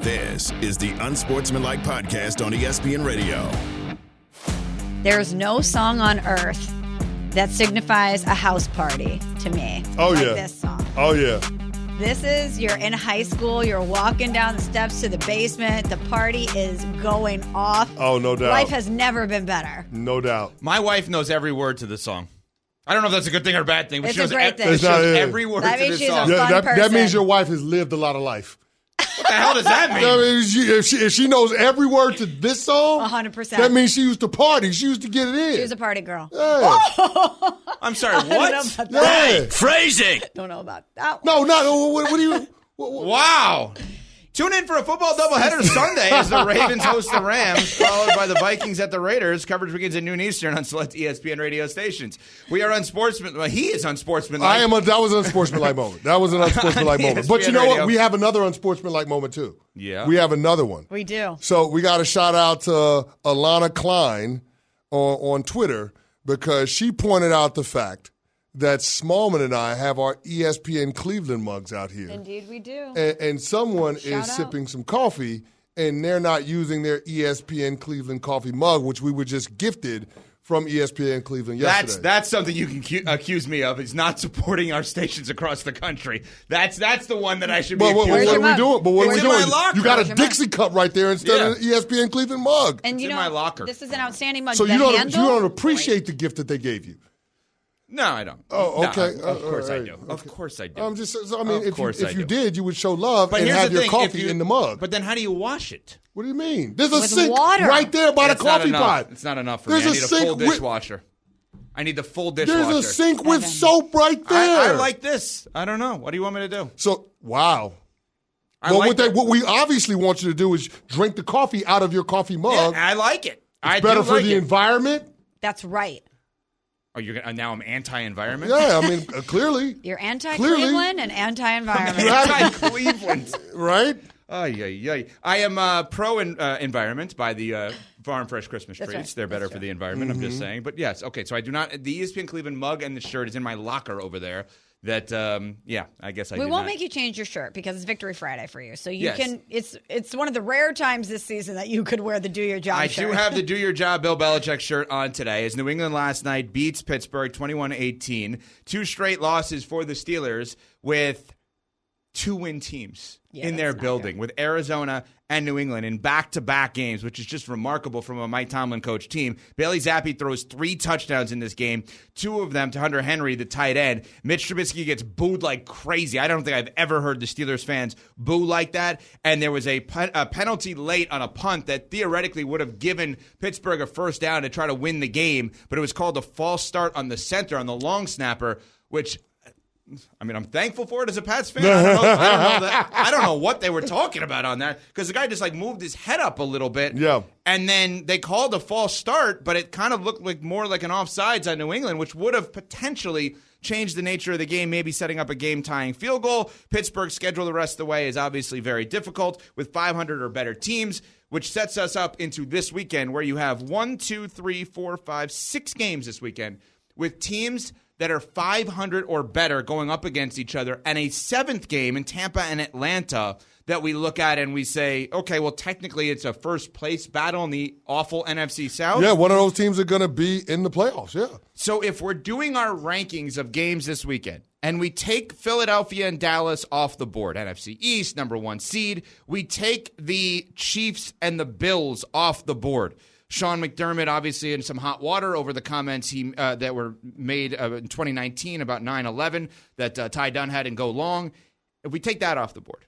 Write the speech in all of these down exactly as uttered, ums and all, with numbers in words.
This is the Unsportsmanlike Podcast on E S P N Radio. There's no song on earth that signifies a house party to me. Oh, like yeah. This song. Oh, yeah. This is, you're in high school, you're walking down the steps to the basement, the party is going off. Oh, no doubt. Life has never been better. No doubt. My wife knows every word to this song. I don't know if that's a good thing or a bad thing, but it's she knows, a e- thing. She knows every word that to this song. Yeah, that, that means your wife has lived a lot of life. What the hell does that mean? I mean, she, if, she, if she knows every word to this song, one hundred percent. That means she used to party. She used to get it in. She was a party girl. Yeah. Oh. I'm sorry, what? Yeah. Phrasing. Don't know about that one. No, no. What, what do you? What, what? Wow. Tune in for a football doubleheader Sunday as the Ravens host the Rams, followed by the Vikings at the Raiders. Coverage begins at noon Eastern on select E S P N radio stations. We are unsportsmanlike. Well, he is unsportsmanlike. I am. A, that was an unsportsmanlike moment. That was an unsportsmanlike moment. But you know radio. What? We have another unsportsmanlike moment, too. Yeah. We have another one. We do. So we got a shout-out to Alana Klein on, on Twitter because she pointed out the fact that Smallman and I have our E S P N Cleveland mugs out here. Indeed we do. And, and someone Shout is out. sipping some coffee, and they're not using their E S P N Cleveland coffee mug, which we were just gifted from E S P N Cleveland yesterday. That's that's something you can cu- accuse me of, is not supporting our stations across the country. That's that's the one that I should be but, accused what, what of. What are we doing? But what it's are we doing? You got a Dixie mug? Cup right there instead yeah. of an E S P N Cleveland mug. And it's you in know, my locker. This is an outstanding mug. So you don't, you don't appreciate right. the gift that they gave you. No, I don't. Oh, okay. No, of course uh, right. I do. Okay. Of course I do. I'm just, I mean, if, you, if you did, you would show love but and have your thing, coffee you, in the mug. But then how do you wash it? What do you mean? There's a with sink water. Right there by yeah, the coffee pot. It's not enough for There's me. I need a, a full dishwasher. With, I need the full dishwasher. There's a sink with soap right there. I, I like this. I don't know. What do you want me to do? So, wow. I well, like what, they, what we obviously want you to do is drink the coffee out of your coffee mug. Yeah, I like it. It's I better for the environment. That's right. Oh, you're gonna, now I'm anti-environment? Yeah, I mean, uh, clearly. You're anti-Cleveland and anti-environment. Anti-Cleveland. Right? Oh, yeah, yeah. I am uh, pro-environment uh, by the uh, Farm Fresh Christmas That's treats. Right. They're better That's for right. the environment, mm-hmm. I'm just saying. But yes, okay, so I do not – the E S P N Cleveland mug and the shirt is in my locker over there. That um, yeah, I guess I. We won't not. make you change your shirt because it's Victory Friday for you, so you yes. can. It's it's one of the rare times this season that you could wear the Do Your Job. I shirt. do have the Do Your Job Bill Belichick shirt on today. As New England last night beats Pittsburgh twenty-one eighteen, two straight losses for the Steelers with two win teams yeah, in their building good. with Arizona and New England in back-to-back games, which is just remarkable from a Mike Tomlin coach team. Bailey Zappe throws three touchdowns in this game, two of them to Hunter Henry, the tight end. Mitch Trubisky gets booed like crazy. I don't think I've ever heard the Steelers fans boo like that. And there was a, pen- a penalty late on a punt that theoretically would have given Pittsburgh a first down to try to win the game, but it was called a false start on the center, on the long snapper, which... I mean, I'm thankful for it as a Pats fan. I don't know, I don't know, that, I don't know what they were talking about on that because the guy just, like, moved his head up a little bit. Yeah. And then they called a false start, but it kind of looked like more like an offsides on New England, which would have potentially changed the nature of the game, maybe setting up a game-tying field goal. Pittsburgh's schedule the rest of the way is obviously very difficult with five hundred or better teams, which sets us up into this weekend where you have one, two, three, four, five, six games this weekend with teams – that are five hundred or better going up against each other, and a seventh game in Tampa and Atlanta that we look at and we say, okay, well, technically it's a first-place battle in the awful N F C South. Yeah, one of those teams are going to be in the playoffs, yeah. So if we're doing our rankings of games this weekend, and we take Philadelphia and Dallas off the board, N F C East, number one seed, we take the Chiefs and the Bills off the board. Sean McDermott, obviously, in some hot water over the comments he uh, that were made uh, in twenty nineteen about nine eleven that uh, Ty Dunn had in Go Long. If we take that off the board,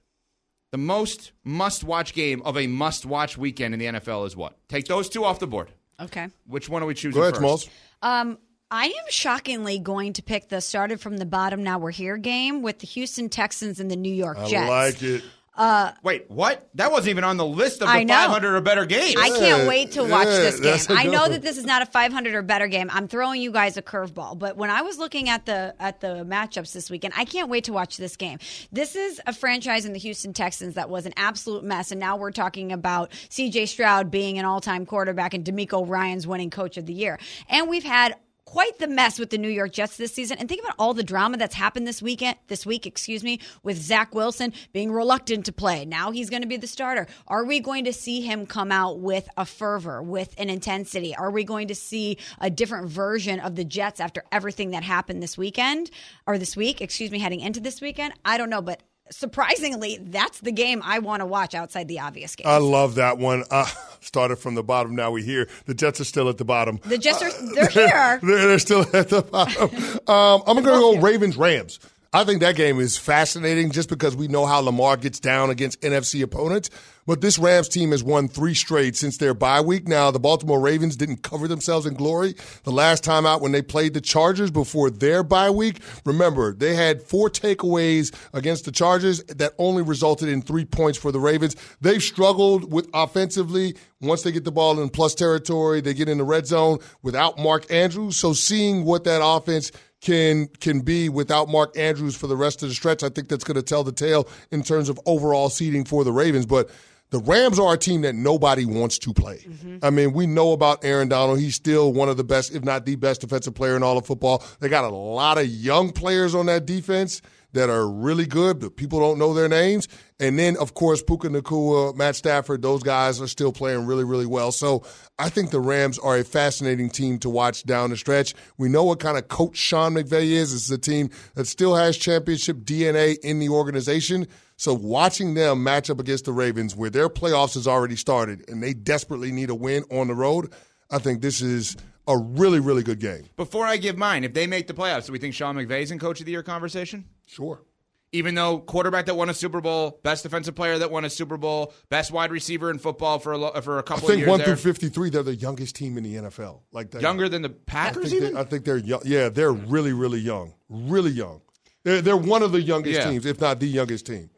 the most must-watch game of a must-watch weekend in the N F L is what? Take those two off the board. Okay. Which one are we choosing Go ahead, first? Smalls. Um, I am shockingly going to pick the started from the bottom, now we're here game with the Houston Texans and the New York Jets. I like it. Uh, Wait, what? That wasn't even on the list of the five hundred or better games. I can't wait to watch yeah, this game. I know that this is not a five hundred or better game. I'm throwing you guys a curveball. But when I was looking at the at the matchups this weekend, I can't wait to watch this game. This is a franchise in the Houston Texans that was an absolute mess, and now we're talking about C J Stroud being an all-time quarterback and DeMeco Ryan's winning coach of the year. And we've had quite the mess with the New York Jets this season. And think about all the drama that's happened this weekend, this week, excuse me, with Zach Wilson being reluctant to play. Now he's going to be the starter. Are we going to see him come out with a fervor, with an intensity? Are we going to see a different version of the Jets after everything that happened this weekend or this week, excuse me, heading into this weekend? I don't know, but surprisingly, that's the game I want to watch outside the obvious games. I love that one. Uh, started from the bottom, now we're here. The Jets are still at the bottom. The Jets are uh, they're here. They're, they're still at the bottom. Um, I'm going to go Ravens-Rams. I think that game is fascinating just because we know how Lamar gets down against N F C opponents. But this Rams team has won three straight since their bye week. Now, the Baltimore Ravens didn't cover themselves in glory the last time out when they played the Chargers before their bye week. Remember, they had four takeaways against the Chargers that only resulted in three points for the Ravens. They've struggled with offensively. Once they get the ball in plus territory, they get in the red zone without Mark Andrews. So seeing what that offense can can be without Mark Andrews for the rest of the stretch, I think that's going to tell the tale in terms of overall seeding for the Ravens. But the Rams are a team that nobody wants to play. Mm-hmm. I mean, we know about Aaron Donald. He's still one of the best, if not the best, defensive player in all of football. They got a lot of young players on that defense that are really good, but people don't know their names. And then, of course, Puka Nacua, Matt Stafford, those guys are still playing really, really well. So I think the Rams are a fascinating team to watch down the stretch. We know what kind of coach Sean McVay is. It's a team that still has championship D N A in the organization. So watching them match up against the Ravens, where their playoffs has already started and they desperately need a win on the road, I think this is a really, really good game. Before I give mine, if they make the playoffs, do we think Sean McVay's in Coach of the Year conversation? Sure. Even though quarterback that won a Super Bowl, best defensive player that won a Super Bowl, best wide receiver in football for a, for a couple of years. I think one there. through fifty-three, they're the youngest team in the N F L. Like younger than the Packers I think even? They, I think they're young. Yeah, they're really, really young. Really young. They're, they're one of the youngest yeah. teams, if not the youngest team.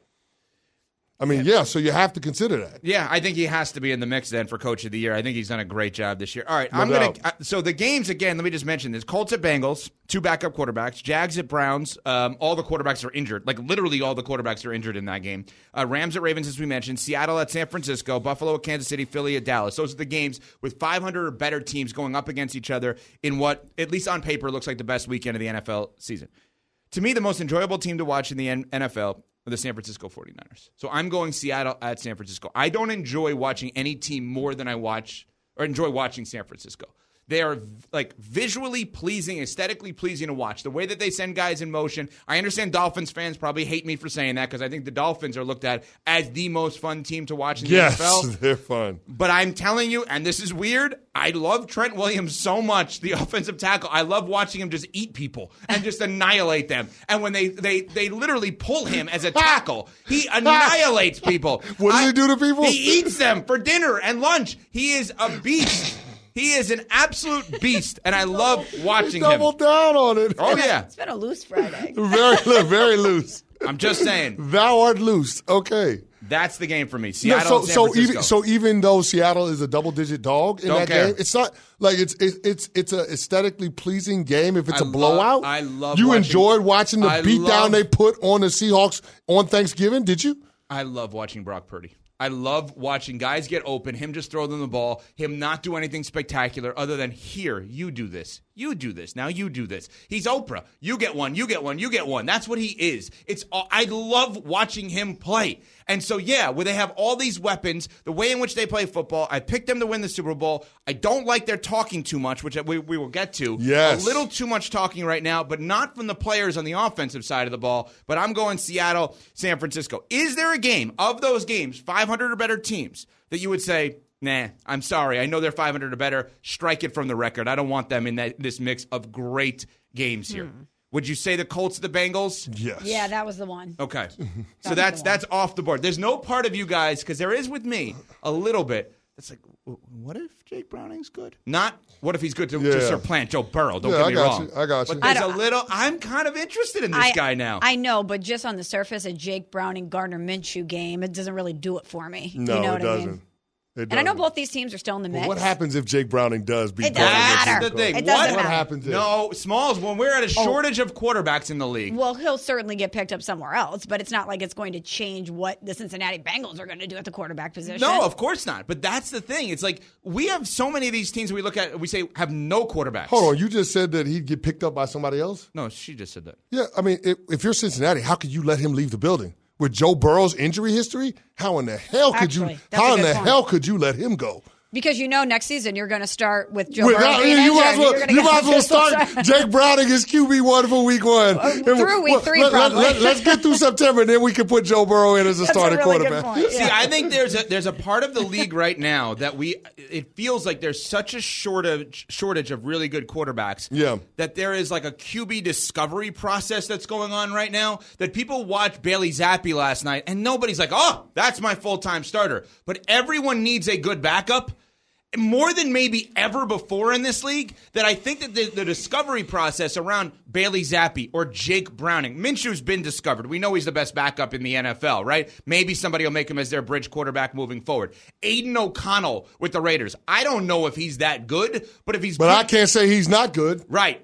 I mean, yeah, so you have to consider that. Yeah, I think he has to be in the mix then for Coach of the Year. I think he's done a great job this year. All right, no I'm going to uh, – so the games, again, let me just mention this. Colts at Bengals, two backup quarterbacks. Jags at Browns, um, all the quarterbacks are injured. Like, literally all the quarterbacks are injured in that game. Uh, Rams at Ravens, as we mentioned. Seattle at San Francisco. Buffalo at Kansas City. Philly at Dallas. Those are the games with five hundred or better teams going up against each other in what, at least on paper, looks like the best weekend of the N F L season. To me, the most enjoyable team to watch in the N F L – the San Francisco forty-niners. So I'm going Seattle at San Francisco. I don't enjoy watching any team more than I watch or enjoy watching San Francisco. They are like visually pleasing, aesthetically pleasing to watch. The way that they send guys in motion. I understand Dolphins fans probably hate me for saying that because I think the Dolphins are looked at as the most fun team to watch in the yes, N F L. Yes, they're fun. But I'm telling you, and this is weird, I love Trent Williams so much, the offensive tackle. I love watching him just eat people and just annihilate them. And when they, they, they literally pull him as a tackle, he annihilates people. What does I, he do to people? He eats them for dinner and lunch. He is a beast. He is an absolute beast, and I love watching double him. Double down on it. Oh, yeah. It's been a loose Friday. very, very loose. I'm just saying. Thou art loose. Okay. That's the game for me. Seattle no, so, San Francisco. So even, so even though Seattle is a double-digit dog in Don't that care. game, it's not like it's it, it's it's a aesthetically pleasing game. If it's I a love, blowout, I love. You watching, enjoyed watching the beatdown they put on the Seahawks on Thanksgiving, did you? I love watching Brock Purdy. I love watching guys get open, him just throw them the ball, him not do anything spectacular other than, here, you do this, you do this, now you do this. He's Oprah. You get one, you get one, you get one. That's what he is. It's all, I love watching him play. And so, yeah, where they have all these weapons, the way in which they play football, I picked them to win the Super Bowl. I don't like their talking too much, which we, we will get to. Yes. A little too much talking right now, but not from the players on the offensive side of the ball. But I'm going Seattle, San Francisco. Is there a game of those games, five hundred or better teams that you would say, nah, I'm sorry, I know they're five hundred or better, strike it from the record, I don't want them in that this mix of great games here? Hmm. Would you say the Colts, the Bengals? Yes. Yeah, that was the one. Okay. That so that's that's off the board. There's no part of you guys, because there is with me a little bit, It's like, what if Jake Browning's good? Not what if he's good to, yeah. to supplant Joe Burrow. Don't yeah, get me I got wrong. You. I got you. But there's a little. I'm kind of interested in this I, guy now. I know, but just on the surface, a Jake Browning Gardner Minshew game, it doesn't really do it for me. No, you know it what doesn't. I mean? It doesn't. And I know both these teams are still in the mix. But what happens if Jake Browning does beat It doesn't matter. The thing. It doesn't what matter. What happens if? No, Smalls, when we're at a shortage oh. of quarterbacks in the league. Well, he'll certainly get picked up somewhere else, but it's not like it's going to change what the Cincinnati Bengals are going to do at the quarterback position. No, of course not. But that's the thing. It's like we have so many of these teams we look at and we say have no quarterbacks. Hold on. You just said that he'd get picked up by somebody else? No, she just said that. Yeah. I mean, if, if you're Cincinnati, how could you let him leave the building? With Joe Burrow's injury history, how in the hell could Actually, you? How in the point. hell could you let him go? Because you know next season you're going to start with Joe Wait, Burrow. You, you might as well, you might as well start Jake Browning as Q B one for week one. Uh, through and, week well, three, let, probably. Let, let, let's get through September, and then we can put Joe Burrow in as a That's starting a really quarterback. Good point. Yeah. See, I think there's a, there's a part of the league right now that we it feels like there's such a shortage shortage of really good quarterbacks yeah. that there is like a Q B discovery process that's going on right now that people watched Bailey Zappe last night, and nobody's like, oh, that's my full-time starter. But everyone needs a good backup. More than maybe ever before in this league, that I think that the, the discovery process around Bailey Zappe or Jake Browning, Minshew's been discovered. We know he's the best backup in the N F L, right? Maybe somebody will make him as their bridge quarterback moving forward. Aiden O'Connell with the Raiders. I don't know if he's that good, but if he's But good, I can't say he's not good. Right.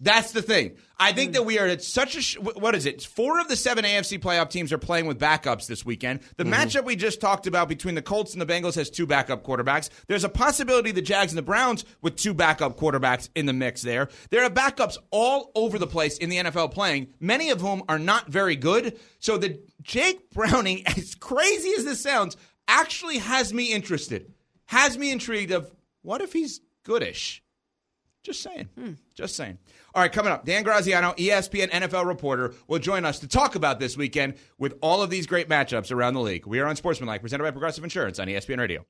That's the thing. I think that we are at such a sh- – what is it? Four of the seven A F C playoff teams are playing with backups this weekend. The mm-hmm. matchup we just talked about between the Colts and the Bengals has two backup quarterbacks. There's a possibility the Jags and the Browns with two backup quarterbacks in the mix there. There are backups all over the place in the N F L playing, many of whom are not very good. So the Jake Browning, as crazy as this sounds, actually has me interested, has me intrigued of what if he's goodish? Just saying. Hmm. Just saying. All right, coming up, Dan Graziano, E S P N N F L reporter, will join us to talk about this weekend with all of these great matchups around the league. We are on Sportsmanlike, presented by Progressive Insurance on E S P N Radio.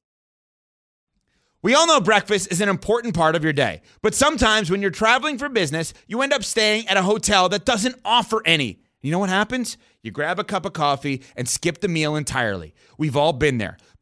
We all know breakfast is an important part of your day, but sometimes when you're traveling for business, you end up staying at a hotel that doesn't offer any. You know what happens? You grab a cup of coffee and skip the meal entirely. We've all been there.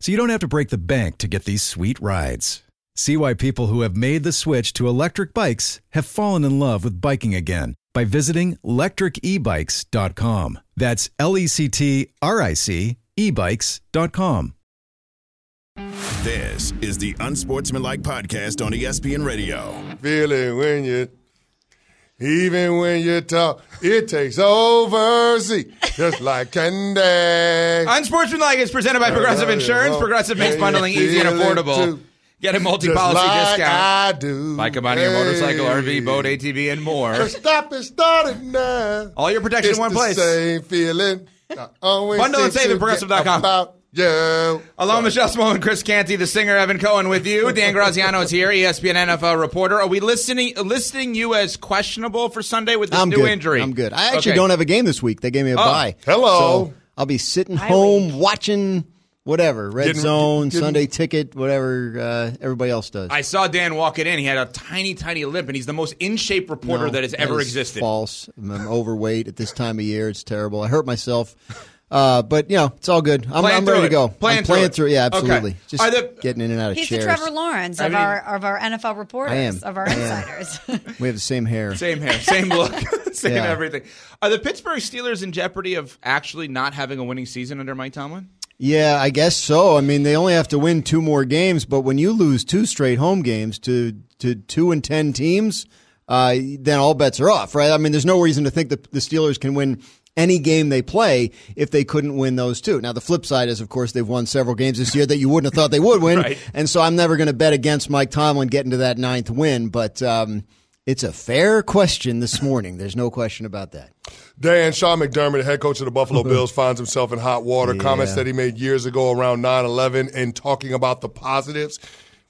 so you don't have to break the bank to get these sweet rides. See why people who have made the switch to electric bikes have fallen in love with biking again by visiting lectric e bikes dot com. That's L E C T R I C ebikes dot com. This is the Unsportsmanlike Podcast on E S P N Radio. Feel it when you, even when you talk, it takes over, see, just like candy. Unsportsmanlike is presented by Progressive Insurance. Progressive makes bundling easy and affordable. Get a multi-policy like discount. I do. By combining your motorcycle, R V, boat, A T V, and more. Stop and start it now. All your protection it's in one the place. Same feeling. Bundle and save at Progressive dot com. Yo. Hello, Michelle Small and Chris Canty, the singer Evan Cohen with you. Dan Graziano is here, E S P N N F L reporter. Are we listening, listing you as questionable for Sunday with this I'm new good. injury? I'm good. I actually okay. don't have a game this week. They gave me a oh. bye. Hello. So I'll be sitting Hi, home Lee. watching whatever, Red getting, Zone, getting, Sunday Ticket, whatever uh, everybody else does. I saw Dan walking in. He had a tiny, tiny limp, and he's the most in-shape reporter no, that has that ever existed. False. I'm overweight at this time of year. It's terrible. I hurt myself. Uh, but, you know, it's all good. I'm, I'm ready it. to go. Playing, I'm playing through, through it. Yeah, absolutely. Okay. Just the, getting in and out of he's chairs. He's the Trevor Lawrence of I mean, our of our N F L reporters, of our insiders. We have the same hair. Same hair, same look, same yeah. everything. Are the Pittsburgh Steelers in jeopardy of actually not having a winning season under Mike Tomlin? Yeah, I guess so. I mean, they only have to win two more games, but when you lose two straight home games to, to two and ten teams – uh, then all bets are off, right? I mean, there's no reason to think that the Steelers can win any game they play if they couldn't win those two. Now, the flip side is, of course, they've won several games this year that you wouldn't have thought they would win. Right. And so I'm never going to bet against Mike Tomlin getting to that ninth win. But um, it's a fair question this morning. There's no question about that. Dan, Sean McDermott, head coach of the Buffalo Bills, finds himself in hot water. Yeah. Comments that he made years ago around nine eleven and talking about the positives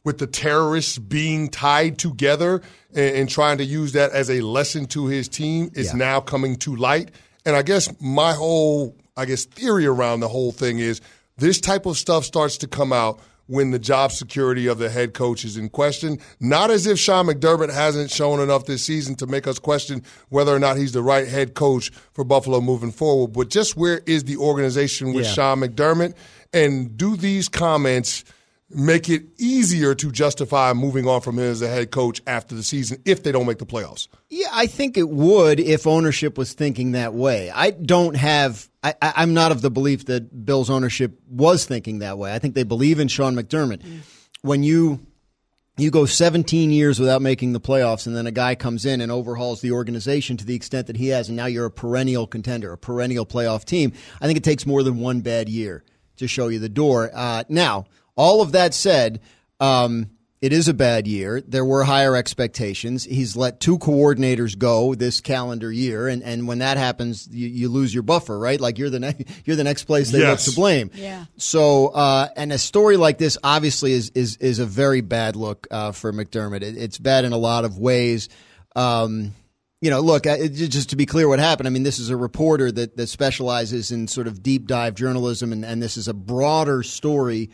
with the terrorists being tied together and, and trying to use that as a lesson to his team is yeah. now coming to light. And I guess my whole, I guess, theory around the whole thing is this type of stuff starts to come out when the job security of the head coach is in question. Not as if Sean McDermott hasn't shown enough this season to make us question whether or not he's the right head coach for Buffalo moving forward, but just where is the organization with yeah. Sean McDermott? And do these comments make it easier to justify moving on from him as a head coach after the season if they don't make the playoffs? Yeah, I think it would if ownership was thinking that way. I don't have – I'm not of the belief that Bill's ownership was thinking that way. I think they believe in Sean McDermott. Mm. When you you go seventeen years without making the playoffs and then a guy comes in and overhauls the organization to the extent that he has, and now you're a perennial contender, a perennial playoff team, I think it takes more than one bad year to show you the door. Uh, now – all of that said, um, it is a bad year. There were higher expectations. He's let two coordinators go this calendar year, and, and when that happens, you, you lose your buffer, right? Like you're the ne- you're the next place they yes. look to blame. Yeah. So, uh, and a story like this obviously is is is a very bad look uh, for McDermott. It, it's bad in a lot of ways. Um, you know, look, it, just to be clear, what happened? I mean, this is a reporter that that specializes in sort of deep dive journalism, and, and this is a broader story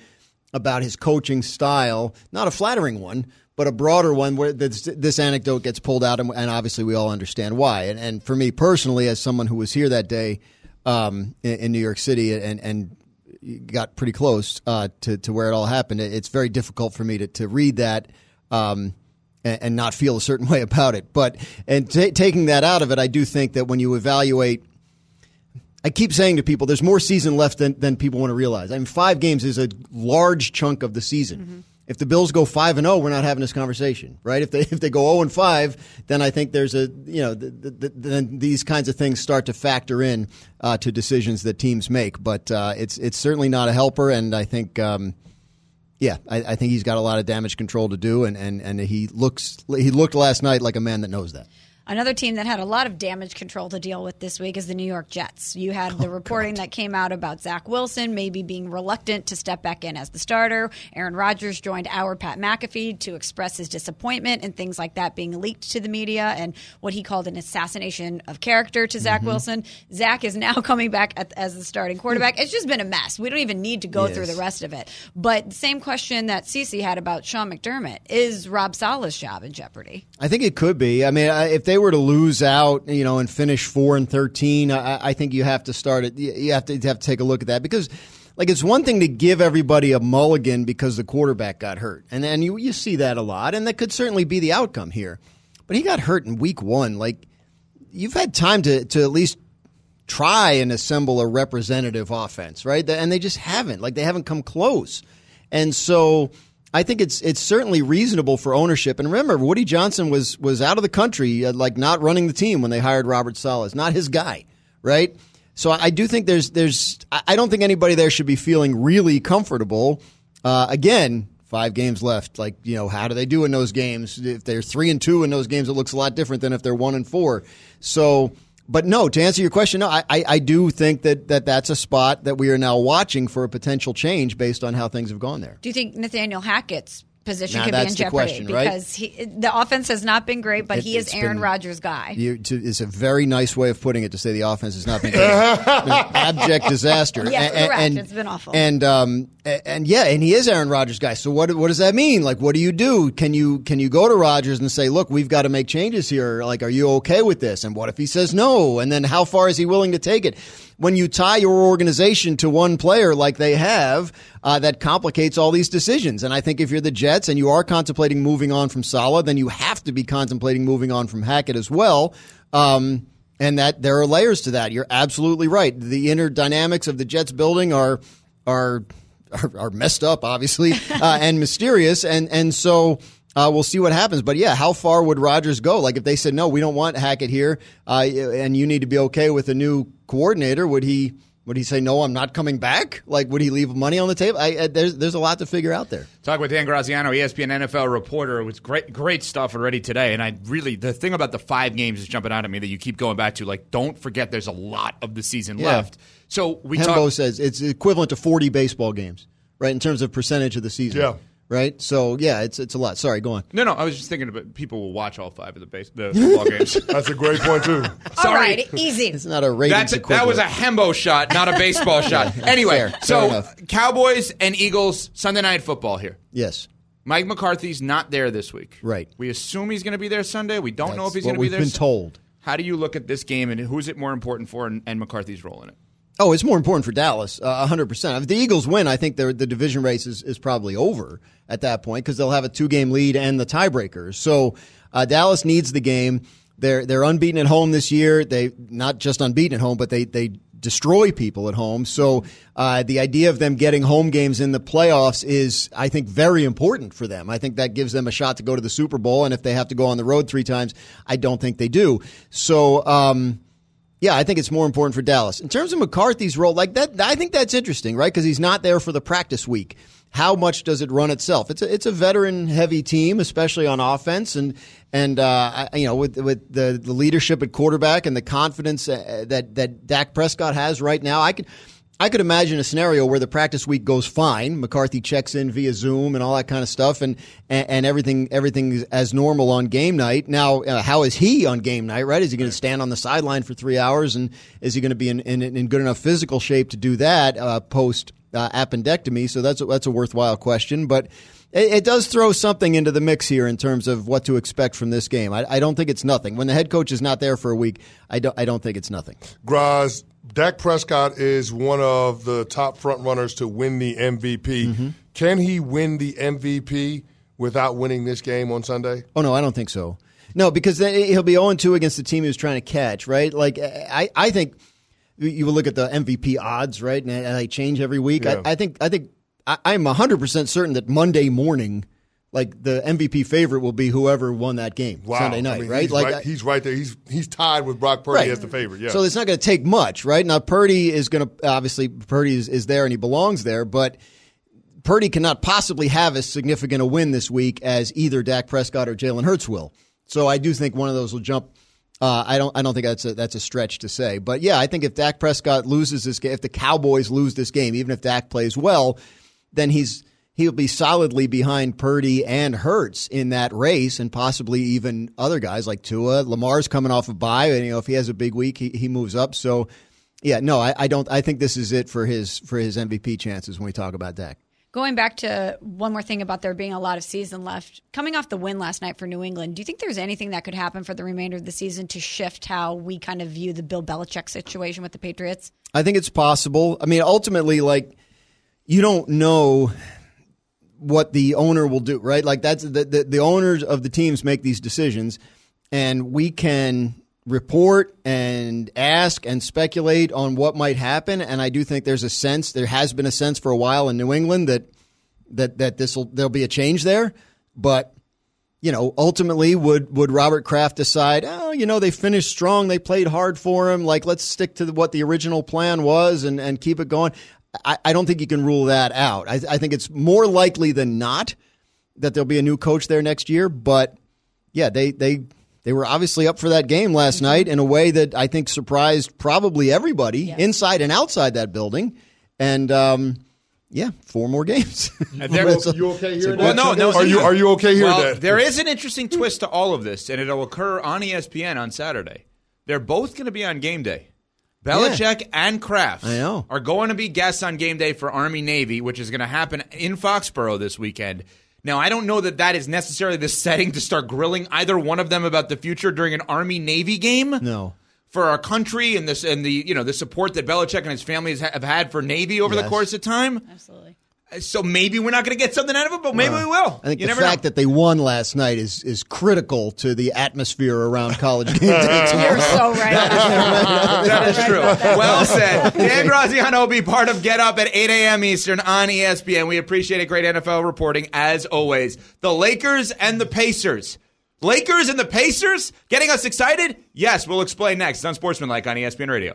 about his coaching style, not a flattering one, but a broader one where this, this anecdote gets pulled out, and, and obviously we all understand why. And, and for me personally, as someone who was here that day um, in, in New York City and, and got pretty close uh, to, to where it all happened, it's very difficult for me to, to read that um, and, and not feel a certain way about it. But and t- taking that out of it, I do think that when you evaluate, I keep saying to people, there's more season left than, than people want to realize. I mean, five games is a large chunk of the season. Mm-hmm. If the Bills go five and zero, we're not having this conversation, right? If they if they go zero and five, then I think there's a you know the, the, the, then these kinds of things start to factor in uh, to decisions that teams make. But uh, it's it's certainly not a helper, and I think um, yeah, I, I think he's got a lot of damage control to do, and, and, and he looks he looked last night like a man that knows that. Another team that had a lot of damage control to deal with this week is the New York Jets. You had the oh, reporting God. that came out about Zach Wilson maybe being reluctant to step back in as the starter. Aaron Rodgers joined our Pat McAfee to express his disappointment and things like that being leaked to the media and what he called an assassination of character to Zach mm-hmm. Wilson. Zach is now coming back at, as the starting quarterback. It's just been a mess. We don't even need to go yes. through the rest of it. But same question that Cece had about Sean McDermott. Is Rob Sala's job in jeopardy? I think it could be. I mean, if they were to lose out, you know, and finish four and thirteen, I, I think you have to start it. You have to you have to take a look at that because, like, it's one thing to give everybody a mulligan because the quarterback got hurt, and and you you see that a lot, and that could certainly be the outcome here. But he got hurt in week one. Like, you've had time to to at least try and assemble a representative offense, right? And they just haven't. Like, they haven't come close, and so. I think it's it's certainly reasonable for ownership. And remember, Woody Johnson was was out of the country, uh, like not running the team when they hired Robert Saleh. It's not his guy, right? So I, I do think there's there's I don't think anybody there should be feeling really comfortable. Uh, again, five games left. Like, you know, how do they do in those games? If they're three and two in those games, it looks a lot different than if they're one and four. So. But no, to answer your question, no, I, I, I do think that, that that's a spot that we are now watching for a potential change based on how things have gone there. Do you think Nathaniel Hackett's position now could be in jeopardy? Question, because right? he, the offense has not been great, but it, he is Aaron Rodgers' guy. You, to, it's a very nice way of putting it to say the offense has not been great. It's been an abject disaster. Yes, and, correct. And, it's been awful. And um and, and yeah, and he is Aaron Rodgers' guy. So what what does that mean? Like, what do you do? Can you can you go to Rodgers and say, look, we've got to make changes here. Like, are you okay with this? And what if he says no? And then how far is he willing to take it? When you tie your organization to one player like they have, uh, that complicates all these decisions. And I think if you're the Jets and you are contemplating moving on from Saleh, then you have to be contemplating moving on from Hackett as well. Um, and that there are layers to that. You're absolutely right. The inner dynamics of the Jets building are are are, are messed up, obviously, uh, and mysterious. And and so Uh, we'll see what happens. But, yeah, how far would Rodgers go? Like, if they said, no, we don't want Hackett here, uh, and you need to be okay with a new coordinator, would he would he say, no, I'm not coming back? Like, would he leave money on the table? I, I, there's there's a lot to figure out there. Talk with Dan Graziano, E S P N N F L reporter. It was great, great stuff already today. And I really, the thing about the five games is jumping out at me that you keep going back to. Like, don't forget there's a lot of the season yeah. left. So we Hembo talk- says it's equivalent to forty baseball games, right, in terms of percentage of the season. Yeah. Right? So, yeah, it's it's a lot. Sorry, go on. No, no, I was just thinking about people will watch all five of the base, the football games. That's a great point, too. Sorry. All right, easy. It's not a ratings equivalent. That was a Hembo shot, not a baseball shot. Yeah, anyway, fair, so fair Cowboys and Eagles, Sunday Night Football here. Yes. Mike McCarthy's not there this week. Right. We assume he's going to be there Sunday. We don't That's know if he's going to be there. We've been told. How do you look at this game, and who's it more important for, and, and McCarthy's role in it? Oh, it's more important for Dallas, uh, one hundred percent. If the Eagles win, I think the division race is, is probably over at that point because they'll have a two-game lead and the tiebreakers. So uh, Dallas needs the game. They're they're unbeaten at home this year. They not just unbeaten at home, but they they destroy people at home. So uh, the idea of them getting home games in the playoffs is, I think, very important for them. I think that gives them a shot to go to the Super Bowl. And if they have to go on the road three times, I don't think they do. So. Um, Yeah, I think it's more important for Dallas. In terms of McCarthy's role, like that, I think that's interesting, right? Because he's not there for the practice week. How much does it run itself? It's a, it's a veteran-heavy team, especially on offense, and and uh, I, you know with with the, the leadership at quarterback and the confidence that that Dak Prescott has right now, I could I could imagine a scenario where the practice week goes fine. McCarthy checks in via Zoom and all that kind of stuff, and and, and everything everything is as normal on game night. Now, uh, how is he on game night, right? Is he going to stand on the sideline for three hours, and is he going to be in, in, in good enough physical shape to do that uh, post uh, appendectomy? So that's a, that's a worthwhile question, but it, it does throw something into the mix here in terms of what to expect from this game. I, I don't think it's nothing. When the head coach is not there for a week, I don't I don't think it's nothing. Graz. Dak Prescott is one of the top front runners to win the M V P. Mm-hmm. Can he win the M V P without winning this game on Sunday? Oh, no, I don't think so. No, because then he'll be oh and two against the team he was trying to catch, right? Like, I, I think you will look at the M V P odds, right, and they change every week. Yeah. I, I think, I think I, I'm one hundred percent certain that Monday morning, like, the M V P favorite will be whoever won that game wow. Sunday night, I mean, right? He's like right, I, he's right there. He's he's tied with Brock Purdy right. as the favorite. Yeah. So it's not going to take much, right? Now Purdy is going to obviously Purdy is, is there and he belongs there, but Purdy cannot possibly have as significant a win this week as either Dak Prescott or Jalen Hurts will. So I do think one of those will jump. Uh, I don't. I don't think that's a, that's a stretch to say, but yeah, I think if Dak Prescott loses this game, if the Cowboys lose this game, even if Dak plays well, then he's. He'll be solidly behind Purdy and Hurts in that race and possibly even other guys like Tua. Lamar's coming off a bye, and you know, if he has a big week, he, he moves up. So, yeah, no, I, I don't. I think this is it for his for his M V P chances when we talk about Dak. Going back to one more thing about there being a lot of season left, coming off the win last night for New England, do you think there's anything that could happen for the remainder of the season to shift how we kind of view the Bill Belichick situation with the Patriots? I think it's possible. I mean, ultimately, like, you don't know what the owner will do, right? Like that's the, the the owners of the teams make these decisions, and we can report and ask and speculate on what might happen. And I do think there's a sense, there has been a sense for a while in New England that that that this will there'll be a change there. But you know, ultimately, would would Robert Kraft decide? Oh, you know, they finished strong, they played hard for him. Like let's stick to the, what the original plan was and and keep it going. I, I don't think you can rule that out. I, I think it's more likely than not that there'll be a new coach there next year. But, yeah, they they, they were obviously up for that game last mm-hmm. night in a way that I think surprised probably everybody yeah. inside and outside that building. And, um, yeah, four more games. Are you okay here? Well, no, no. Are you, are you okay here? Well, there is an interesting twist to all of this, and it'll occur on E S P N on Saturday. They're both going to be on game day. Belichick yeah. and Kraft are going to be guests on game day for Army Navy, which is going to happen in Foxborough this weekend. Now, I don't know that that is necessarily the setting to start grilling either one of them about the future during an Army Navy game. No, for our country and this and the you know the support that Belichick and his family have had for Navy over yes. the course of time. Absolutely. So maybe we're not going to get something out of it, but maybe no. we will. I think you the fact know. that they won last night is is critical to the atmosphere around college game day tomorrow. You're so right. That is, that is true. Well said. Dan Graziano will be part of Get Up at eight a.m. Eastern on E S P N. We appreciate it. Great N F L reporting, as always. The Lakers and the Pacers. Lakers and the Pacers getting us excited? Yes, we'll explain next. It's on Sportsmanlike on E S P N Radio.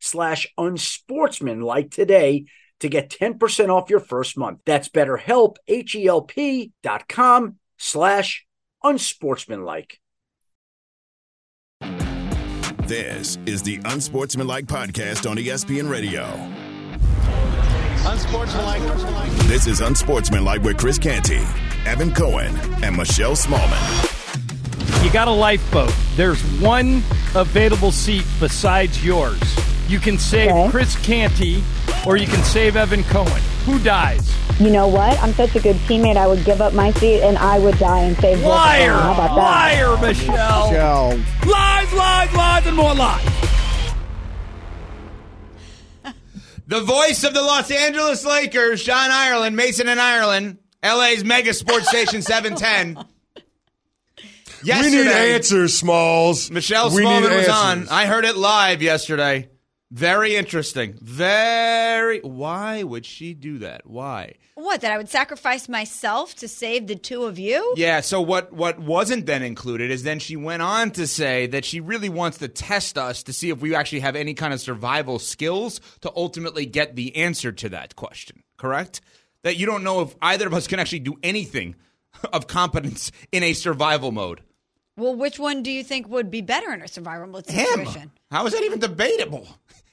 slash unsportsmanlike today to get ten percent off your first month. That's BetterHelp, H E L P dot com slash unsportsmanlike. This is the Unsportsmanlike Podcast on E S P N Radio. Unsportsmanlike. This is Unsportsmanlike with Chris Canty, Evan Cohen, and Michelle Smallman. You got a lifeboat. There's one available seat besides yours. You can save okay. Chris Canty, or you can save Evan Cohen. Who dies? You know what? I'm such a good teammate. I would give up my seat, and I would die and save Wilson. Liar! How about that? Liar, Michelle. Michelle. Lies, lies, lies, and more lies. The voice of the Los Angeles Lakers, John Ireland, Mason in Ireland, L A's mega sports station seven ten. Yesterday, we need answers, Smalls. Michelle Smallman was on. I heard it live yesterday. Very interesting. Very. Why would she do that? Why? What, that I would sacrifice myself to save the two of you? Yeah, so what, what wasn't then included is then she went on to say that she really wants to test us to see if we actually have any kind of survival skills to ultimately get the answer to that question, correct? That you don't know if either of us can actually do anything of competence in a survival mode. Well, which one do you think would be better in a survival mode situation? Him. How is that even debatable?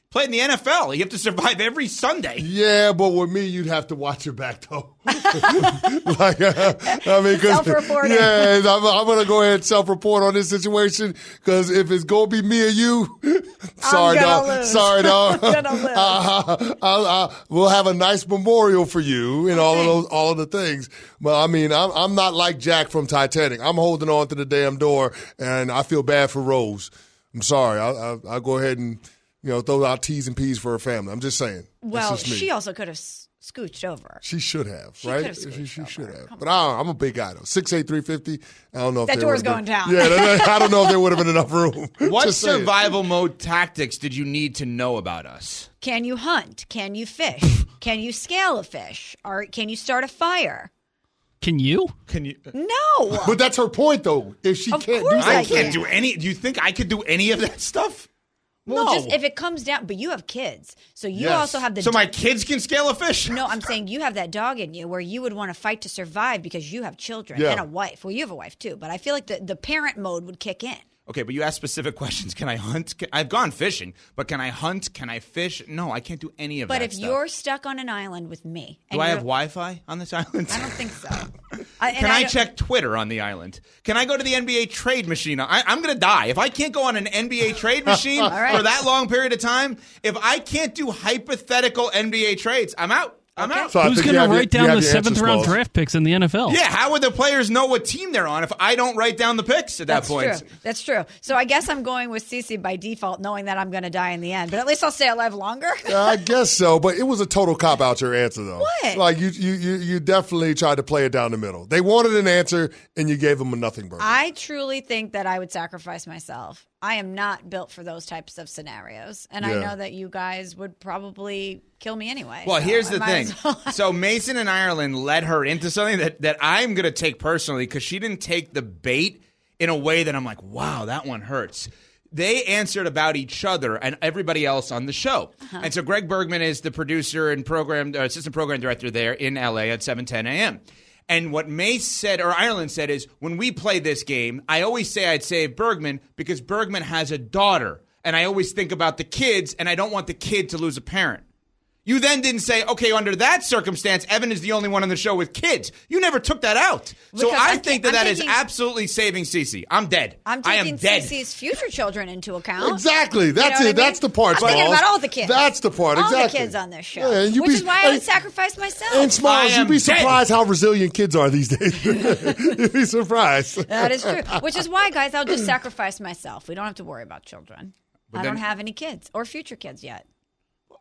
Playing the N F L, you have to survive every Sunday. Yeah, but with me, you'd have to watch your back, though. like, uh, I mean, self-reporting. Yeah, I'm, I'm going to go ahead and self-report on this situation because if it's going to be me or you, sorry, dog. Lose. Sorry, dog. I'm gonna lose. I, I, I, I, we'll have a nice memorial for you and okay. all of those, all of the things. But I mean, I'm, I'm not like Jack from Titanic. I'm holding on to the damn door, and I feel bad for Rose. I'm sorry. I, I, I'll go ahead and, you know, throw out T's and P's for her family. I'm just saying. Well, she also could have scooched over. She should have, she right? She, she should have. Come but I, I'm a big guy, though. six eight, three fifty. I don't know if that door's going been, down. Yeah, I don't know if there would have been enough room. What survival mode tactics did you need to know about us? Can you hunt? Can you fish? Can you scale a fish? Or can you start a fire? Can you? Can you? No. But that's her point, though. If she of can't do that, I can't do any. Do you think I could do any of that stuff? Well, no. Just if it comes down, but you have kids, so you yes. also have the. So do- my kids can scale a fish? No, I'm saying you have that dog in you where you would want to fight to survive because you have children yeah. and a wife. Well, you have a wife too, but I feel like the, the parent mode would kick in. Okay, but you asked specific questions. Can I hunt? Can- I've gone fishing, but can I hunt? Can I fish? No, I can't do any of but that. But if stuff. You're stuck on an island with me, and do I have Wi-Fi on this island? I don't think so. I, can I, I check Twitter on the island? Can I go to the N B A trade machine? I, I'm going to die if I can't go on an N B A trade machine right. for that long period of time. If I can't do hypothetical N B A trades, I'm out. I'm out. So who's going to write down the seventh round draft picks in the N F L? Yeah, how would the players know what team they're on if I don't write down the picks at that point? That's true. That's true. So I guess I'm going with CeCe by default, knowing that I'm going to die in the end. But at least I'll stay alive longer. Yeah, I guess so. But it was a total cop out your answer though. What? Like you, you, you, you definitely tried to play it down the middle. They wanted an answer, and you gave them a nothing burger. I truly think that I would sacrifice myself. I am not built for those types of scenarios, and yeah. I know that you guys would probably kill me anyway. Well, so here's the thing. Well. So Mason and Ireland led her into something that, that I'm going to take personally because she didn't take the bait in a way that I'm like, wow, that one hurts. They answered about each other and everybody else on the show. Uh-huh. And so Greg Bergman is the producer and program uh, assistant program director there in L A at seven ten a.m. And what Mace said, or Ireland said, is when we play this game, I always say I'd save Bergman because Bergman has a daughter. And I always think about the kids, and I don't want the kid to lose a parent. You then didn't say, okay, under that circumstance, Evan is the only one on the show with kids. You never took that out. Because so I I'm think that I'm that taking, is absolutely saving CeCe. I'm dead. I'm taking CeCe's future children into account. Exactly. That's you know it. I mean? That's the part. I'm Smalls. Thinking about all the kids. That's the part. Exactly. All the kids on this show. Yeah, which be, is why I would sacrifice myself. And Smalls, you'd be surprised dead. How resilient kids are these days. You'd be surprised. That is true. Which is why, guys, I'll just sacrifice myself. We don't have to worry about children. But I then, don't have any kids or future kids yet.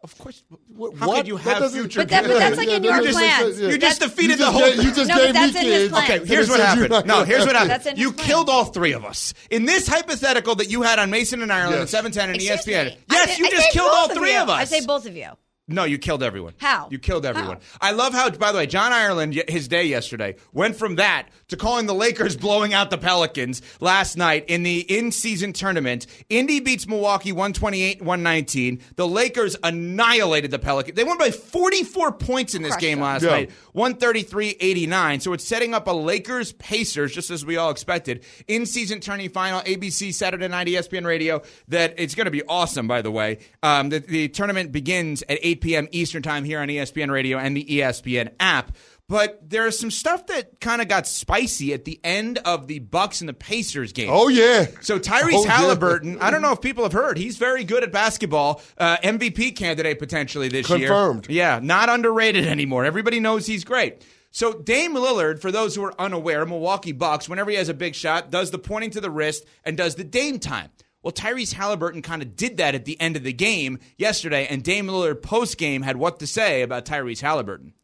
Of course. What? How could you have future but, that, but that's like yeah, in your just, plans. You just that's, defeated you just, the whole thing. You just no, gave that's me in kids. His okay, here's what happened. No, here's what happened. You plan. Killed all three of us. In this hypothetical that you had on Mason and Ireland yes. at seven ten and Excuse E S P N. Me. Yes, I, you I just killed all three of, of us. I say both of you. No, you killed everyone. How? You killed everyone. How? I love how, by the way, John Ireland, his day yesterday, went from that to calling the Lakers blowing out the Pelicans last night in the in-season tournament. Indy beats Milwaukee one twenty-eight one nineteen. The Lakers annihilated the Pelicans. They won by forty-four points in this Crushed game last yeah. night, one thirty-three eighty-nine. So it's setting up a Lakers-Pacers, just as we all expected, in-season tourney final, A B C, Saturday night, E S P N Radio. That it's going to be awesome, by the way. Um, the, the tournament begins at eight p.m. Eastern time here on E S P N Radio and the E S P N app. But there's some stuff that kind of got spicy at the end of the Bucks and the Pacers game. Oh, yeah. So Tyrese oh, Halliburton, yeah. I don't know if people have heard, he's very good at basketball, uh, M V P candidate potentially this Confirmed. year. Confirmed. Yeah, not underrated anymore. Everybody knows he's great. So Dame Lillard, for those who are unaware, Milwaukee Bucks, whenever he has a big shot, does the pointing to the wrist and does the Dame time. Well, Tyrese Halliburton kind of did that at the end of the game yesterday, and Dame Lillard post-game had what to say about Tyrese Halliburton.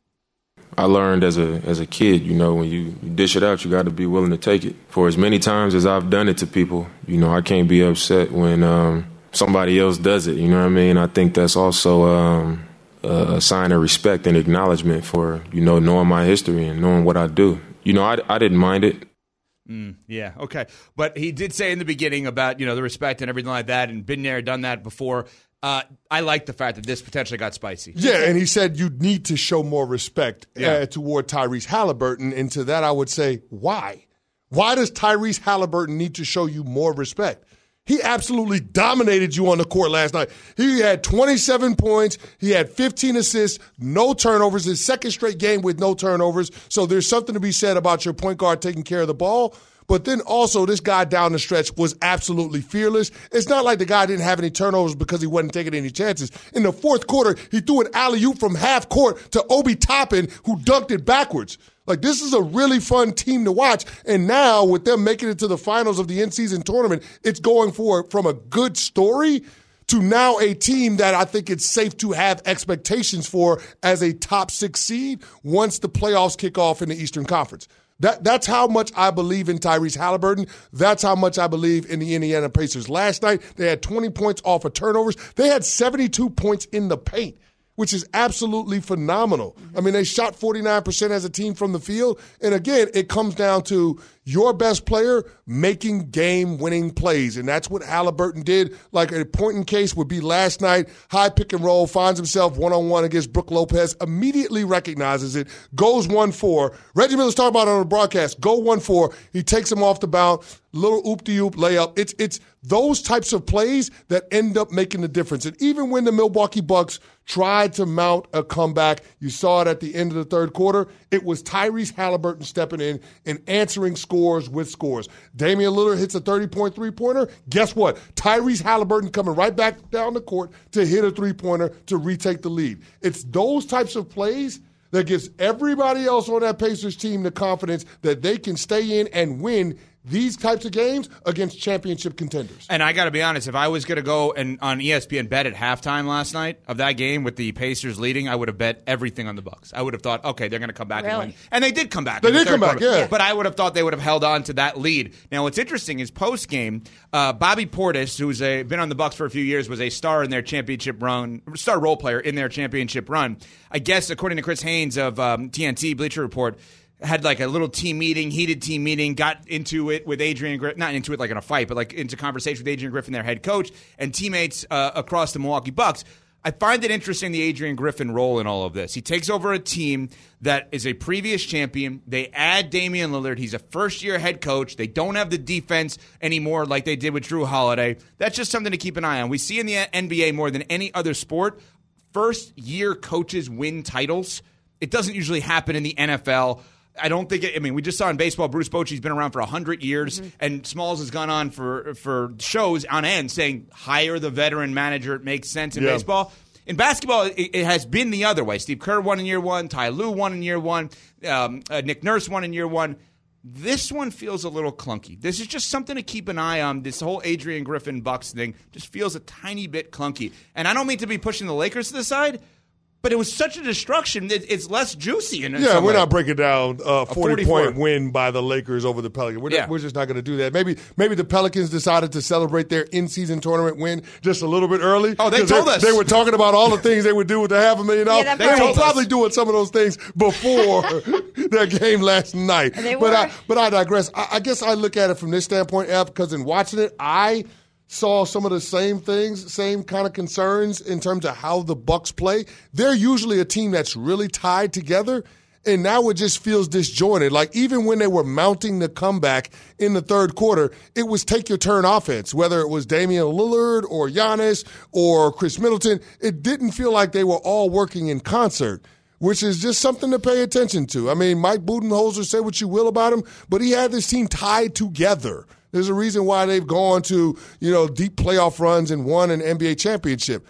I learned as a as a kid, you know, when you dish it out, you got to be willing to take it. For as many times as I've done it to people, you know, I can't be upset when um, somebody else does it, you know what I mean? I think that's also um, a sign of respect and acknowledgement for, you know, knowing my history and knowing what I do. You know, I, I didn't mind it. Mm, yeah, okay. But he did say in the beginning about, you know, the respect and everything like that and been there, done that before. Uh, I like the fact that this potentially got spicy. Yeah, and he said you need to show more respect yeah. uh, toward Tyrese Halliburton. And to that I would say, why? Why does Tyrese Halliburton need to show you more respect? He absolutely dominated you on the court last night. He had twenty-seven points. He had fifteen assists, no turnovers, his second straight game with no turnovers. So there's something to be said about your point guard taking care of the ball. But then also this guy down the stretch was absolutely fearless. It's not like the guy didn't have any turnovers because he wasn't taking any chances. In the fourth quarter, he threw an alley-oop from half court to Obi Toppin, who dunked it backwards. Like, this is a really fun team to watch. And now with them making it to the finals of the in-season tournament, it's going for from a good story to now a team that I think it's safe to have expectations for as a top six seed once the playoffs kick off in the Eastern Conference. That That's how much I believe in Tyrese Halliburton. That's how much I believe in the Indiana Pacers. Last night, they had twenty points off of turnovers. They had seventy-two points in the paint, which is absolutely phenomenal. I mean, they shot forty-nine percent as a team from the field. And again, it comes down to your best player making game-winning plays. And that's what Halliburton did. Like a point in case would be last night, high pick and roll, finds himself one-on-one against Brook Lopez, immediately recognizes it, goes one four. Reggie Miller's talking about it on the broadcast, go one four. He takes him off the bounce, little oop-de-oop layup. It's, it's those types of plays that end up making the difference. And even when the Milwaukee Bucks tried to mount a comeback, you saw it at the end of the third quarter, it was Tyrese Halliburton stepping in and answering scores with scores. Damian Lillard hits a thirty-point three-pointer. Guess what? Tyrese Halliburton coming right back down the court to hit a three-pointer to retake the lead. It's those types of plays that gives everybody else on that Pacers team the confidence that they can stay in and win these types of games against championship contenders. And I got to be honest, if I was going to go and on E S P N bet at halftime last night of that game with the Pacers leading, I would have bet everything on the Bucks. I would have thought, okay, they're going to come back really? and win. And they did come back. They did the come back, quarter. yeah. But I would have thought they would have held on to that lead. Now, what's interesting is post-game, uh, Bobby Portis, who's a, been on the Bucks for a few years, was a star in their championship run, star role player in their championship run. I guess, according to Chris Haynes of um, T N T Bleacher Report, had like a little team meeting, heated team meeting, got into it with Adrian Griffin, not into it like in a fight, but like into conversation with Adrian Griffin, their head coach, and teammates uh, across the Milwaukee Bucks. I find it interesting the Adrian Griffin role in all of this. He takes over a team that is a previous champion. They add Damian Lillard. He's a first-year head coach. They don't have the defense anymore like they did with Drew Holiday. That's just something to keep an eye on. We see in the N B A more than any other sport, first-year coaches win titles. It doesn't usually happen in the N F L. I don't think it, I mean, we just saw in baseball, Bruce Bochy's been around for one hundred years, mm-hmm. and Smalls has gone on for, for shows on end saying, hire the veteran manager. It makes sense in yeah. baseball. In basketball, it, it has been the other way. Steve Kerr won in year one. Ty Lue won in year one. Um, uh, Nick Nurse won in year one. This one feels a little clunky. This is just something to keep an eye on. This whole Adrian Griffin-Bucks thing just feels a tiny bit clunky. And I don't mean to be pushing the Lakers to the side, but it was such a destruction that it's less juicy. In yeah, we're way. not breaking down uh, a forty-point win by the Lakers over the Pelicans. We're, yeah. not, we're just not going to do that. Maybe maybe the Pelicans decided to celebrate their in-season tournament win just a little bit early. Oh, they told they, us. They were talking about all the things they would do with the half a million dollars. Yeah, they right. were probably doing some of those things before their game last night. They were. But I, but I digress. I, I guess I look at it from this standpoint, F, because in watching it, I – saw some of the same things, same kind of concerns in terms of how the Bucks play. They're usually a team that's really tied together, and now it just feels disjointed. Like, even when they were mounting the comeback in the third quarter, it was take your turn offense, whether it was Damian Lillard or Giannis or Chris Middleton. It didn't feel like they were all working in concert, which is just something to pay attention to. I mean, Mike Budenholzer, say what you will about him, but he had this team tied together. There's a reason why they've gone to, you know, deep playoff runs and won an N B A championship.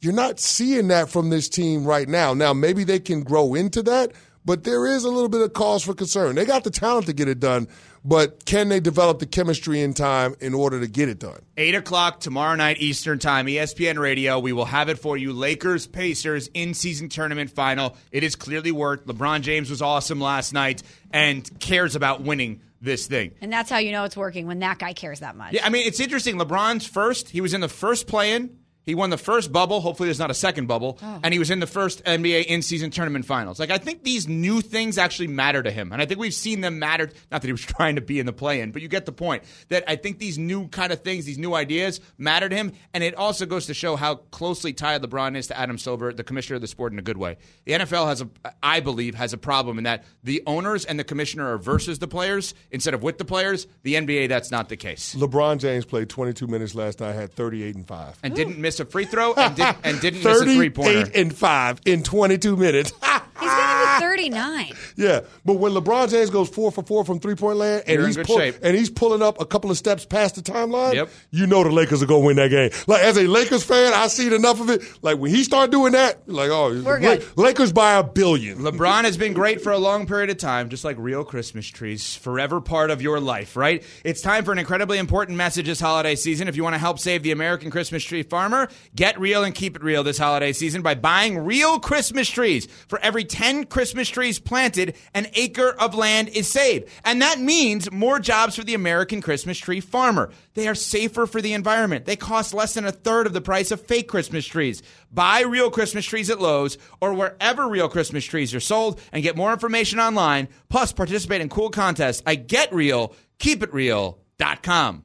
You're not seeing that from this team right now. Now, maybe they can grow into that, but there is a little bit of cause for concern. They got the talent to get it done, but can they develop the chemistry in time in order to get it done? eight o'clock tomorrow night Eastern time, E S P N Radio. We will have it for you. Lakers-Pacers in-season tournament final. It is clearly worked. LeBron James was awesome last night and cares about winning this thing. And that's how you know it's working, when that guy cares that much. Yeah, I mean, it's interesting. LeBron's first. He was in the first play-in. He won the first bubble. Hopefully there's not a second bubble. Oh. And he was in the first N B A in-season tournament finals. Like, I think these new things actually matter to him. And I think we've seen them matter. Not that he was trying to be in the play-in, but you get the point. That I think these new kind of things, these new ideas matter to him. And it also goes to show how closely tied LeBron is to Adam Silver, the commissioner of the sport, in a good way. The N F L has a, I believe, has a problem in that the owners and the commissioner are versus the players instead of with the players. The N B A, that's not the case. LeBron James played twenty-two minutes last night, had thirty-eight and five. And Ooh. didn't miss a free throw and, did, and didn't miss a three-pointer. thirty-eight and five in twenty-two minutes. He's going to be thirty-nine. Yeah, but when LeBron James goes four for four from three-point land and he's, pull, and he's pulling up a couple of steps past the timeline, yep. you know the Lakers are going to win that game. Like, as a Lakers fan, I've seen enough of it. Like, when he started doing that, like, oh, we're good. Lakers by a billion. LeBron has been great for a long period of time, just like real Christmas trees, forever part of your life, right? It's time for an incredibly important message this holiday season. If you want to help save the American Christmas tree farmer, get real and keep it real this holiday season by buying real Christmas trees. For every ten Christmas trees planted, an acre of land is saved. And that means more jobs for the American Christmas tree farmer. They are safer for the environment. They cost less than a third of the price of fake Christmas trees. Buy real Christmas trees at Lowe's or wherever real Christmas trees are sold and get more information online. Plus, participate in cool contests at get real keep it real dot com.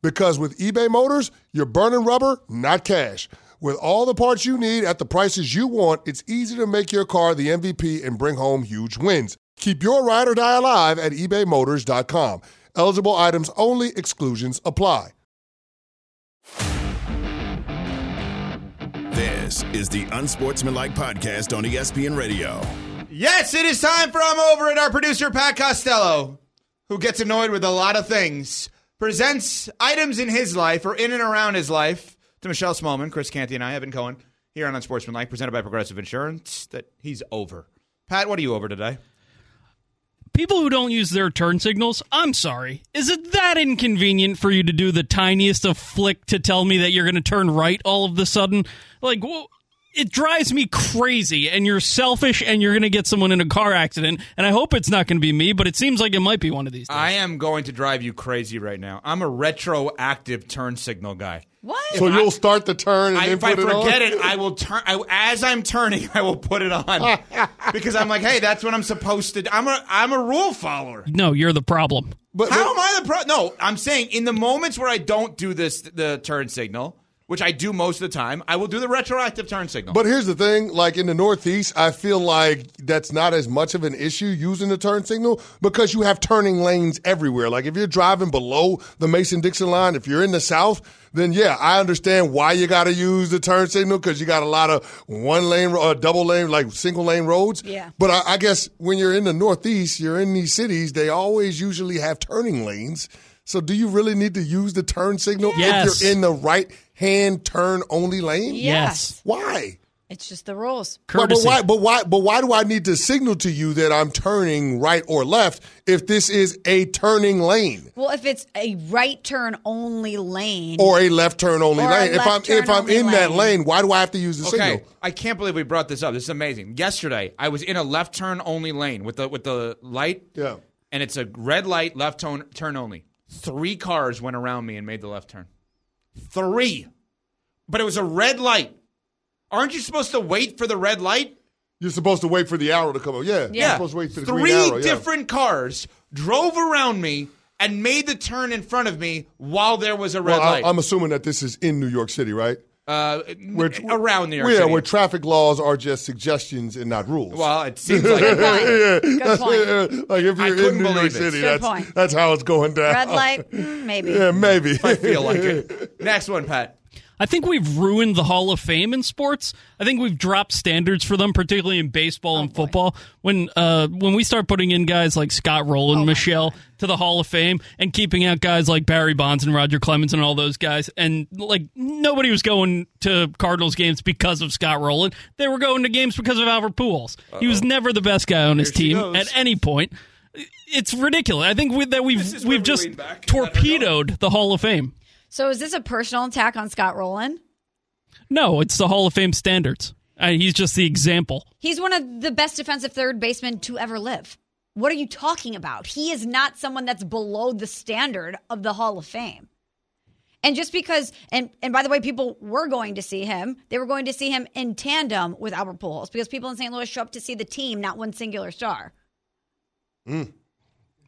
Because with eBay Motors, you're burning rubber, not cash. With all the parts you need at the prices you want, it's easy to make your car the M V P and bring home huge wins. Keep your ride or die alive at ebay motors dot com. Eligible items only. Exclusions apply. This is the Unsportsmanlike Podcast on E S P N Radio. Yes, it is time for I'm Over It. Our producer, Pat Costello, who gets annoyed with a lot of things, presents items in his life or in and around his life to Michelle Smallman, Chris Canty, and I, Evan Cohen, here on Unsportsmanlike, presented by Progressive Insurance, that he's over. Pat, what are you over today? People who don't use their turn signals, I'm sorry. Is it that inconvenient for you to do the tiniest of flick to tell me that you're going to turn right all of the sudden? Like, well, it drives me crazy, and you're selfish, and you're going to get someone in a car accident, and I hope it's not going to be me, but it seems like it might be one of these days. I am going to drive you crazy right now. I'm a retroactive turn signal guy. What? So if you'll I, start the turn and I, then put it on? If I forget it, it, I will turn. I, as I'm turning, I will put it on. Because I'm like, hey, that's what I'm supposed to do. I'm a, I'm a rule follower. No, you're the problem. But, How but, am I the problem? No, I'm saying in the moments where I don't do this, the turn signal, which I do most of the time, I will do the retroactive turn signal. But here's the thing. Like in the Northeast, I feel like that's not as much of an issue using the turn signal because you have turning lanes everywhere. Like if you're driving below the Mason-Dixon line, if you're in the South, then yeah, I understand why you got to use the turn signal because you got a lot of one-lane or uh, double-lane, like single-lane roads. Yeah. But I, I guess when you're in the Northeast, you're in these cities, they always usually have turning lanes. So do you really need to use the turn signal yes. if you're in the right-hand turn-only lane? Yes. Why? It's just the rules. But, but why? But why? But why do I need to signal to you that I'm turning right or left if this is a turning lane? Well, if it's a right turn-only lane or a left turn-only lane, if I'm if I'm in lane. that lane, why do I have to use the okay. signal? I can't believe we brought this up. This is amazing. Yesterday, I was in a left turn-only lane with the with the light. Yeah. And it's a red light, left turn turn only. Three cars went around me and made the left turn. Three. But it was a red light. Aren't you supposed to wait for the red light? You're supposed to wait for the arrow to come out. Yeah. yeah. You're supposed to wait for the Three green arrow. Three different yeah. cars drove around me and made the turn in front of me while there was a red well, light. I'm assuming that this is in New York City, right? Uh, where, around New York yeah, City. Yeah, where traffic laws are just suggestions and not rules. Well, it seems like it. Good point. Good point. Like if you're in New York City, that's, that's how it's going down. Red light, maybe. Yeah, maybe. If I feel like it. Next one, Pat. I think we've ruined the Hall of Fame in sports. I think we've dropped standards for them, particularly in baseball oh, and football. Boy. When uh, when we start putting in guys like Scott Rowland, oh, Michelle, to the Hall of Fame, and keeping out guys like Barry Bonds and Roger Clemens and all those guys, and like nobody was going to Cardinals games because of Scott Rowland. They were going to games because of Albert Pujols. Uh-oh. He was never the best guy on Here his team goes. at any point. It's ridiculous. I think we, that we've we've just torpedoed the Hall of Fame. So is this a personal attack on Scott Rowland? No, it's the Hall of Fame standards. I mean, he's just the example. He's one of the best defensive third basemen to ever live. What are you talking about? He is not someone that's below the standard of the Hall of Fame. And just because, and, and by the way, people were going to see him. They were going to see him in tandem with Albert Pujols because people in Saint Louis show up to see the team, not one singular star. Mm.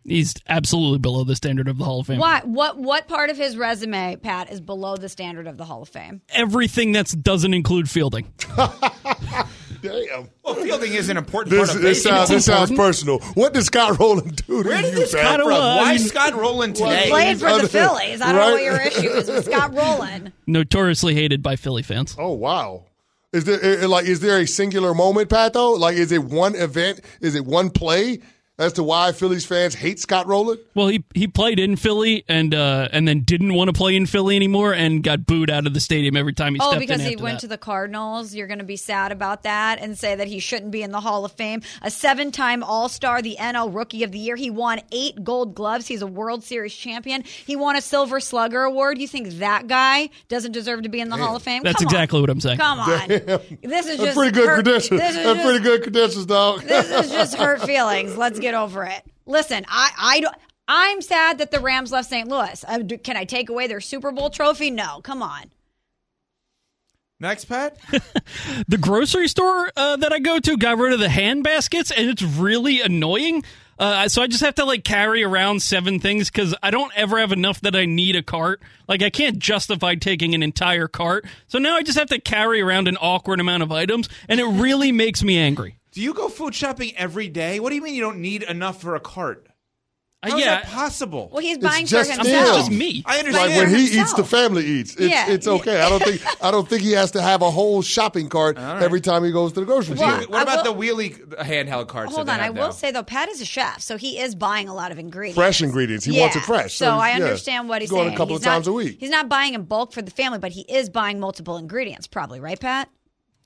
He's absolutely below the standard of the Hall of Fame. What what what part of his resume, Pat, is below the standard of the Hall of Fame? Everything that doesn't include fielding. Damn. Well, fielding is an important this, part of this sounds, this sounds personal. What did Scott Rowland do to Where did you, this Pat? Come from? Why Scott Rowland today? He played for the Phillies. I don't right? know what your issue is with Scott Rowland. Notoriously hated by Philly fans. Oh, wow. Is there like is there a singular moment, Pat, though? Like, is it one event? Is it one play? As to why Phillies fans hate Scott Rowland? Well, he he played in Philly and uh, and then didn't want to play in Philly anymore and got booed out of the stadium every time he oh, stepped in. Oh, because he went that. to the Cardinals? You're going to be sad about that and say that he shouldn't be in the Hall of Fame. A seven-time All-Star, the N L Rookie of the Year. He won eight gold gloves. He's a World Series champion. He won a Silver Slugger Award. You think that guy doesn't deserve to be in the Damn. Hall of Fame? That's Come exactly on. what I'm saying. Come on. Damn. This is just pretty good hurt, credentials. That's just, pretty good credentials, dog. This is just hurt feelings. Let's get Get over it. Listen, I, I, I'm sad that the Rams left Saint Louis. I, can I take away their Super Bowl trophy? No, come on. Next, Pat? The grocery store uh, that I go to got rid of the hand baskets, and it's really annoying. Uh, so I just have to, like, carry around seven things because I don't ever have enough that I need a cart. Like, I can't justify taking an entire cart. So now I just have to carry around an awkward amount of items, and it really makes me angry. Do you go food shopping every day? What do you mean you don't need enough for a cart? How uh, yeah. is that possible? Well, he's buying it's for himself. I mean, it's just me. I understand. Like, when he himself. eats, the family eats. It's, yeah. it's okay. I don't think I don't think he has to have a whole shopping cart right. every time he goes to the grocery well, store. What I about will, the wheelie handheld carts? Hold on. I now? will say, though, Pat is a chef, so he is buying a lot of ingredients. Fresh ingredients. He yeah. wants it fresh. So, so I understand yeah. what he's, he's going saying. Going a couple he's of not, times a week. He's not buying in bulk for the family, but he is buying multiple ingredients probably. Right, Pat?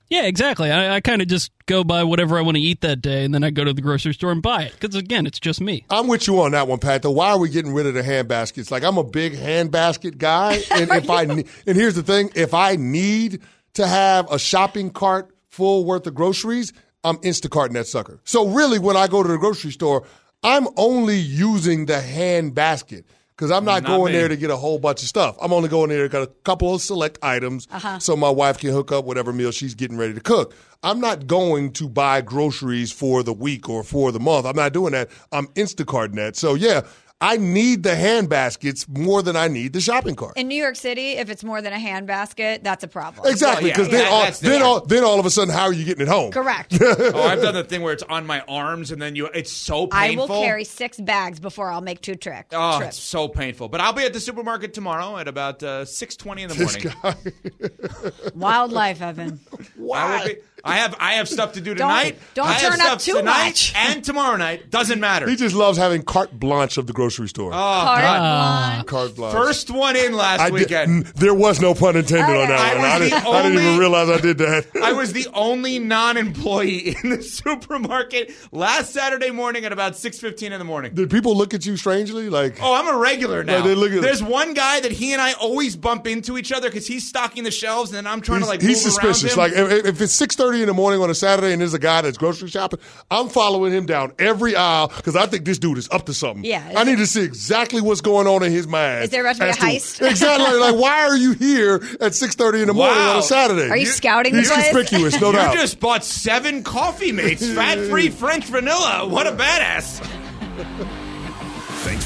Yeah, exactly. I, I kind of just go buy whatever I want to eat that day, and then I go to the grocery store and buy it. Because, again, it's just me. I'm with you on that one, Pat, though. Why are we getting rid of the hand baskets? Like, I'm a big hand basket guy. And if I ne- and here's the thing. If I need to have a shopping cart full worth of groceries, I'm Instacarting that sucker. So, really, when I go to the grocery store, I'm only using the hand basket. Because I'm not, not going me. there to get a whole bunch of stuff. I'm only going there to get a couple of select items uh-huh. so my wife can hook up whatever meal she's getting ready to cook. I'm not going to buy groceries for the week or for the month. I'm not doing that. I'm Instacarting that. So, yeah, I need the hand baskets more than I need the shopping cart. In New York City, if it's more than a hand basket, that's a problem. Exactly. Because well, yeah. yeah, then, then, all, then all of a sudden, how are you getting it home? Correct. Oh, I've done the thing where it's on my arms, and then you it's so painful. I will carry six bags before I'll make two trick, oh, trips. Oh, it's so painful. But I'll be at the supermarket tomorrow at about uh, six twenty in the morning. This guy. Wildlife, Evan. Wow. I have I have stuff to do tonight. Don't, don't turn up too much. And tomorrow night. Doesn't matter. He just loves having carte blanche of the grocery store. Oh, carte God. blanche. Carte blanche. First one in last I weekend. Did, there was no pun intended I, on that I one. I, did, only, I didn't even realize I did that. I was the only non-employee in the supermarket last Saturday morning at about six fifteen in the morning. Did people look at you strangely? Like, oh, I'm a regular now. Like they look at, There's one guy that he and I always bump into each other because he's stocking the shelves and then I'm trying to like move around him. He's suspicious. Like if, if it's six thirty in the morning on a Saturday and there's a guy that's grocery shopping, I'm following him down every aisle because I think this dude is up to something. Yeah, I need to see exactly what's going on in his mind. Is there about to be a heist? To, exactly. Like, why are you here at six thirty in the morning wow. on a Saturday? Are you, you scouting this place? He's conspicuous, no doubt. You just bought seven Coffee Mates, fat-free French vanilla. What a badass. Thanks